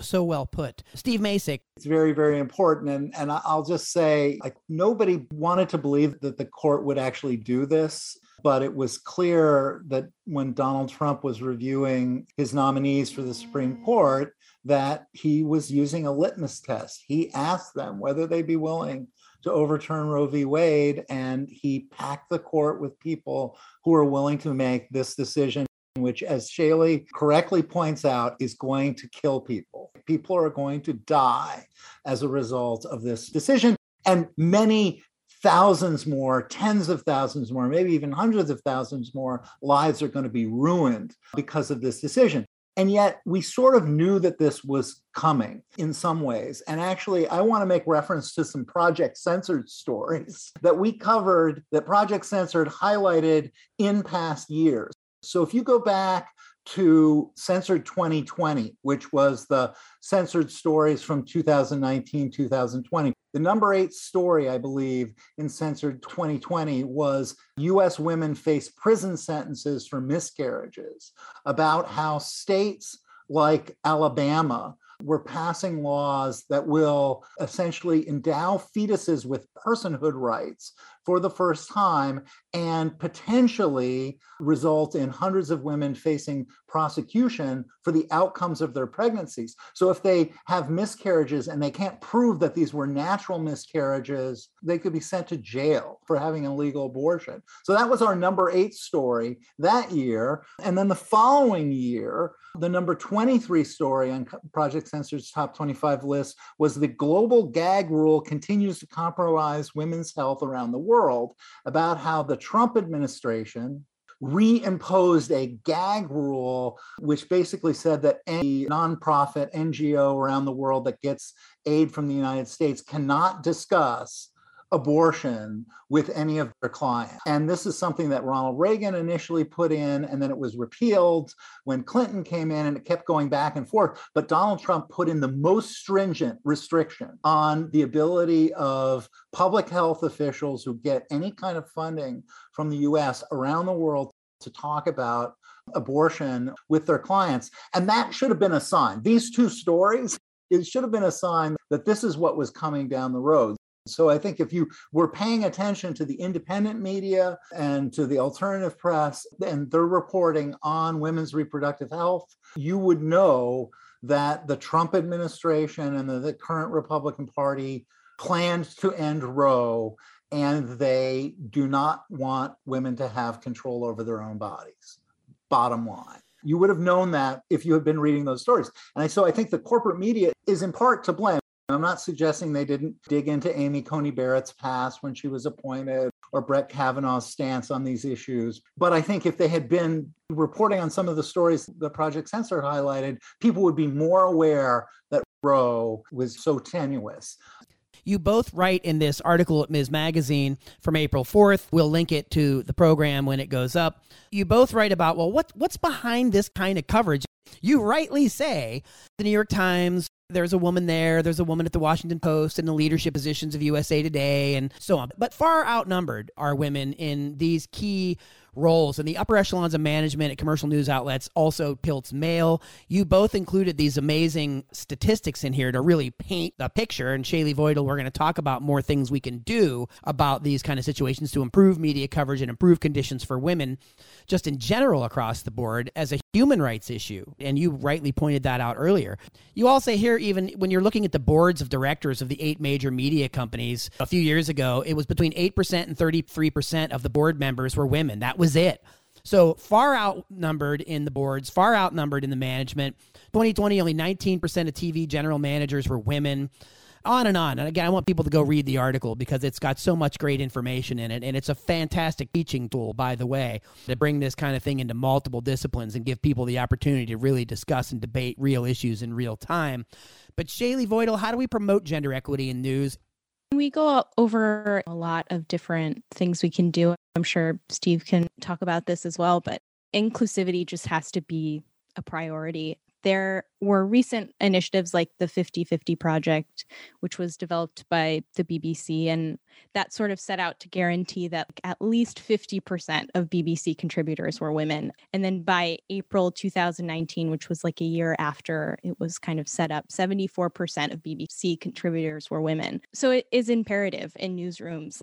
So well put. Steve Masick. It's very, very important. And, and I'll just say, like, nobody wanted to believe that the court would actually do this, but it was clear that when Donald Trump was reviewing his nominees for the Supreme Court, that he was using a litmus test. He asked them whether they'd be willing to overturn Roe v. Wade, and he packed the court with people who are willing to make this decision, which, as Shaylee correctly points out, is going to kill people. People are going to die as a result of this decision. And many thousands more, tens of thousands more, maybe even hundreds of thousands more lives are going to be ruined because of this decision. And yet we sort of knew that this was coming in some ways. And actually, I want to make reference to some Project Censored stories that we covered, that Project Censored highlighted in past years. So if you go back to Censored twenty twenty, which was the censored stories from two thousand nineteen, two thousand twenty, the number eight story, I believe, in Censored twenty twenty was U S women face prison sentences for miscarriages, about how states like Alabama were passing laws that will essentially endow fetuses with personhood rights for the first time and potentially result in hundreds of women facing prosecution for the outcomes of their pregnancies. So if they have miscarriages and they can't prove that these were natural miscarriages, they could be sent to jail for having an illegal abortion. So that was our number eight story that year. And then the following year, the number twenty-three story on Project Censored's top twenty-five list was the global gag rule continues to compromise women's health around the world, about how the Trump administration reimposed a gag rule, which basically said that any nonprofit N G O around the world that gets aid from the United States cannot discuss abortion with any of their clients. And this is something that Ronald Reagan initially put in, and then it was repealed when Clinton came in, and it kept going back and forth. But Donald Trump put in the most stringent restriction on the ability of public health officials who get any kind of funding from the U S around the world to talk about abortion with their clients. And that should have been a sign. These two stories, it should have been a sign that this is what was coming down the road. So I think if you were paying attention to the independent media and to the alternative press and their reporting on women's reproductive health, you would know that the Trump administration and the, the current Republican Party planned to end Roe, and they do not want women to have control over their own bodies. Bottom line. You would have known that if you had been reading those stories. And so I think the corporate media is in part to blame. I'm not suggesting they didn't dig into Amy Coney Barrett's past when she was appointed or Brett Kavanaugh's stance on these issues. But I think if they had been reporting on some of the stories that Project Censored highlighted, people would be more aware that Roe was so tenuous. You both write in this article at Miz Magazine from April fourth. We'll link it to the program when it goes up. You both write about, well, what what's behind this kind of coverage? You rightly say the New York Times, there's a woman there, there's a woman at the Washington Post in the leadership positions of U S A Today and so on. But far outnumbered are women in these key roles. And the upper echelons of management at commercial news outlets also tilts male. You both included these amazing statistics in here to really paint the picture. And Shaylee Voidal, we're going to talk about more things we can do about these kind of situations to improve media coverage and improve conditions for women just in general across the board as a human rights issue. And you rightly pointed that out earlier. You all say here, even when you're looking at the boards of directors of the eight major media companies a few years ago, it was between eight percent and thirty-three percent of the board members were women. That was is it. So far outnumbered in the boards, far outnumbered in the management. twenty twenty, only nineteen percent of T V general managers were women, on and on. And again, I want people to go read the article because it's got so much great information in it. And it's a fantastic teaching tool, by the way, to bring this kind of thing into multiple disciplines and give people the opportunity to really discuss and debate real issues in real time. But Shaylee Voidal, how do we promote gender equity in news? We go over a lot of different things we can do. I'm sure Steve can talk about this as well, but inclusivity just has to be a priority. There were recent initiatives like the fifty-fifty Project, which was developed by the B B C, and that sort of set out to guarantee that at least fifty percent of B B C contributors were women. And then by April two thousand nineteen, which was like a year after it was kind of set up, seventy-four percent of B B C contributors were women. So it is imperative in newsrooms.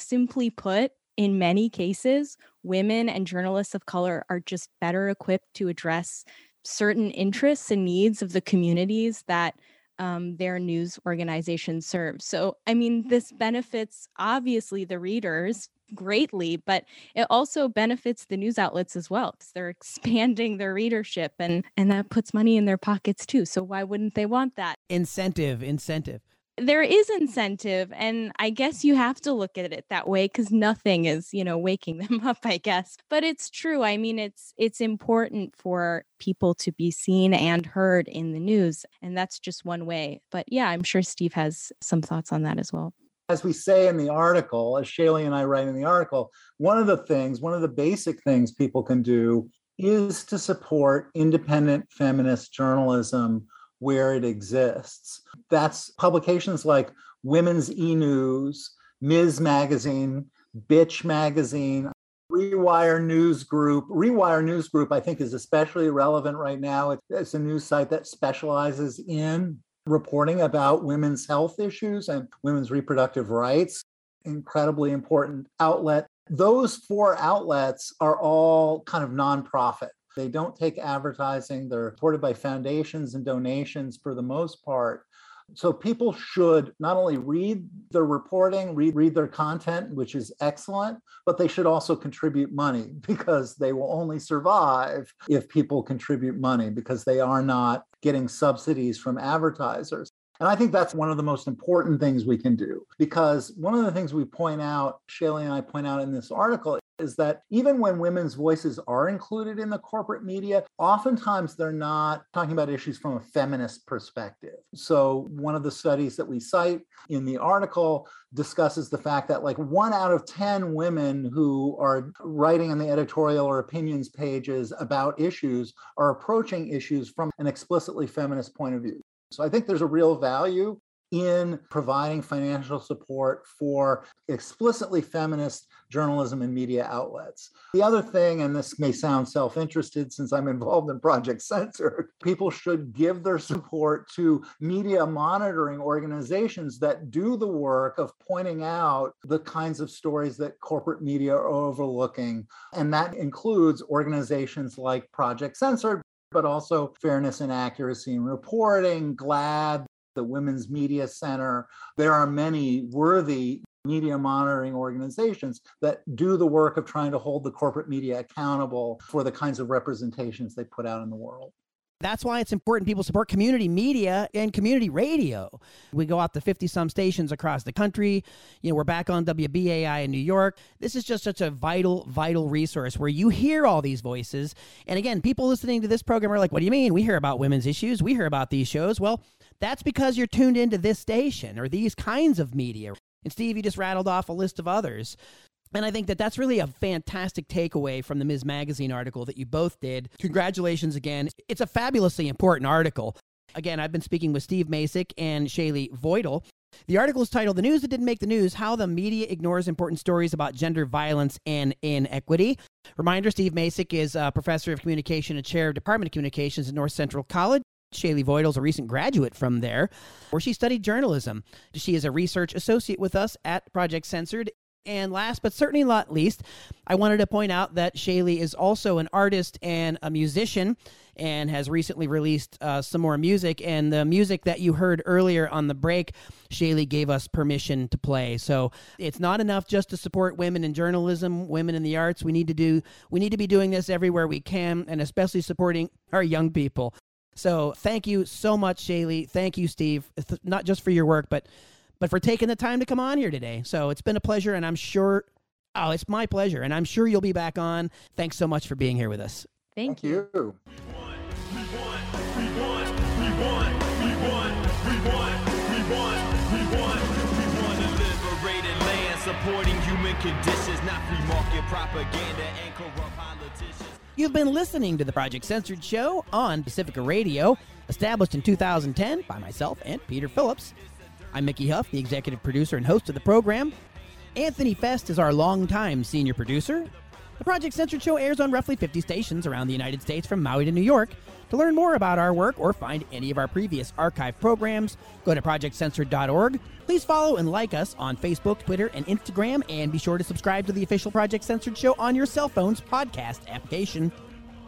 Simply put, in many cases, women and journalists of color are just better equipped to address certain interests and needs of the communities that um, their news organization serves. So, I mean, this benefits obviously the readers greatly, but it also benefits the news outlets as well, because they're expanding their readership and, and that puts money in their pockets too. So why wouldn't they want that? Incentive, incentive. There is incentive, and I guess you have to look at it that way because nothing is, you know, waking them up, I guess. But it's true. I mean, it's it's important for people to be seen and heard in the news, and that's just one way. But yeah, I'm sure Steve has some thoughts on that as well. As we say in the article, as Shaylee and I write in the article, one of the things, one of the basic things people can do is to support independent feminist journalism where it exists. That's publications like Women's E-News, Miz Magazine, Bitch Magazine, Rewire News Group. Rewire News Group, I think, is especially relevant right now. It's a news site that specializes in reporting about women's health issues and women's reproductive rights. Incredibly important outlet. Those four outlets are all kind of nonprofit. They don't take advertising. They're supported by foundations and donations for the most part. So people should not only read their reporting, read, read their content, which is excellent, but they should also contribute money, because they will only survive if people contribute money, because they are not getting subsidies from advertisers. And I think that's one of the most important things we can do, because one of the things we point out, Shaylee and I point out in this article, is that even when women's voices are included in the corporate media, oftentimes they're not talking about issues from a feminist perspective. So one of the studies that we cite in the article discusses the fact that like one out of ten women who are writing on the editorial or opinions pages about issues are approaching issues from an explicitly feminist point of view. So I think there's a real value in providing financial support for explicitly feminist journalism and media outlets. The other thing, and this may sound self-interested since I'm involved in Project Censored, people should give their support to media monitoring organizations that do the work of pointing out the kinds of stories that corporate media are overlooking. And that includes organizations like Project Censored, but also Fairness and Accuracy in Reporting, GLAAD, the Women's Media Center. There are many worthy media monitoring organizations that do the work of trying to hold the corporate media accountable for the kinds of representations they put out in the world. That's why it's important people support community media and community radio. We go out to fifty-some stations across the country. You know, we're back on W B A I in New York. This is just such a vital, vital resource where you hear all these voices. And again, people listening to this program are like, what do you mean? We hear about women's issues. We hear about these shows. Well, That's because you're tuned into this station or these kinds of media. And Steve, you just rattled off a list of others. And I think that that's really a fantastic takeaway from the Miz Magazine article that you both did. Congratulations again. It's a fabulously important article. Again, I've been speaking with Steve Masick and Shaylee Voitel. The article is titled, "The News That Didn't Make the News, How the Media Ignores Important Stories About Gender Violence and Inequity." Reminder, Steve Masick is a professor of communication and chair of Department of Communications at North Central College. Shaylee Voitel is a recent graduate from there, where she studied journalism. She is a research associate with us at Project Censored. And last but certainly not least, I wanted to point out that Shaylee is also an artist and a musician and has recently released uh, some more music. And the music that you heard earlier on the break, Shaylee gave us permission to play. So it's not enough just to support women in journalism, women in the arts. We need to do, we need to be doing this everywhere we can, and especially supporting our young people. So thank you so much, Shaylee. Thank you, Steve, not just for your work, but but for taking the time to come on here today. So it's been a pleasure, and I'm sure, oh, it's my pleasure, and I'm sure you'll be back on. Thanks so much for being here with us. Thank, Thank you. you. You've been listening to the Project Censored Show on Pacifica Radio, established in two thousand ten by myself and Peter Phillips. I'm Mickey Huff, the executive producer and host of the program. Anthony Fest is our longtime senior producer. The Project Censored Show airs on roughly fifty stations around the United States from Maui to New York. To learn more about our work or find any of our previous archive programs, go to project censored dot org. Please follow and like us on Facebook, Twitter, and Instagram, and be sure to subscribe to the official Project Censored Show on your cell phone's podcast application.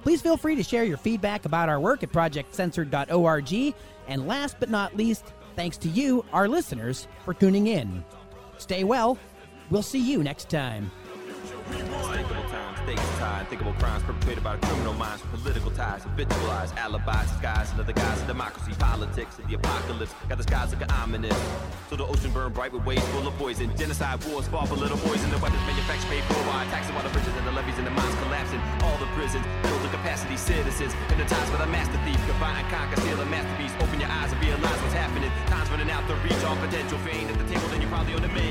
Please feel free to share your feedback about our work at project censored dot org. And last but not least, thanks to you, our listeners, for tuning in. Stay well. We'll see you next time. Thinkable times, things tied, thinkable crimes perpetrated by criminal minds, political ties, habitual eyes, alibis, skies, another guise, democracy, politics, the apocalypse, got the skies looking ominous. So the ocean burned bright with waves full of poison, genocide, wars, far for little boys, and the weapons manufactured paid for by taxing while the bridges and the levees and the mines collapsing, all the prisons, build the capacity, citizens, and the times for the master thief, combine, conquer, steal a masterpiece, open your eyes and realize what's happening, time's running out to reach all potential, fame at the table, then you're probably on the mid.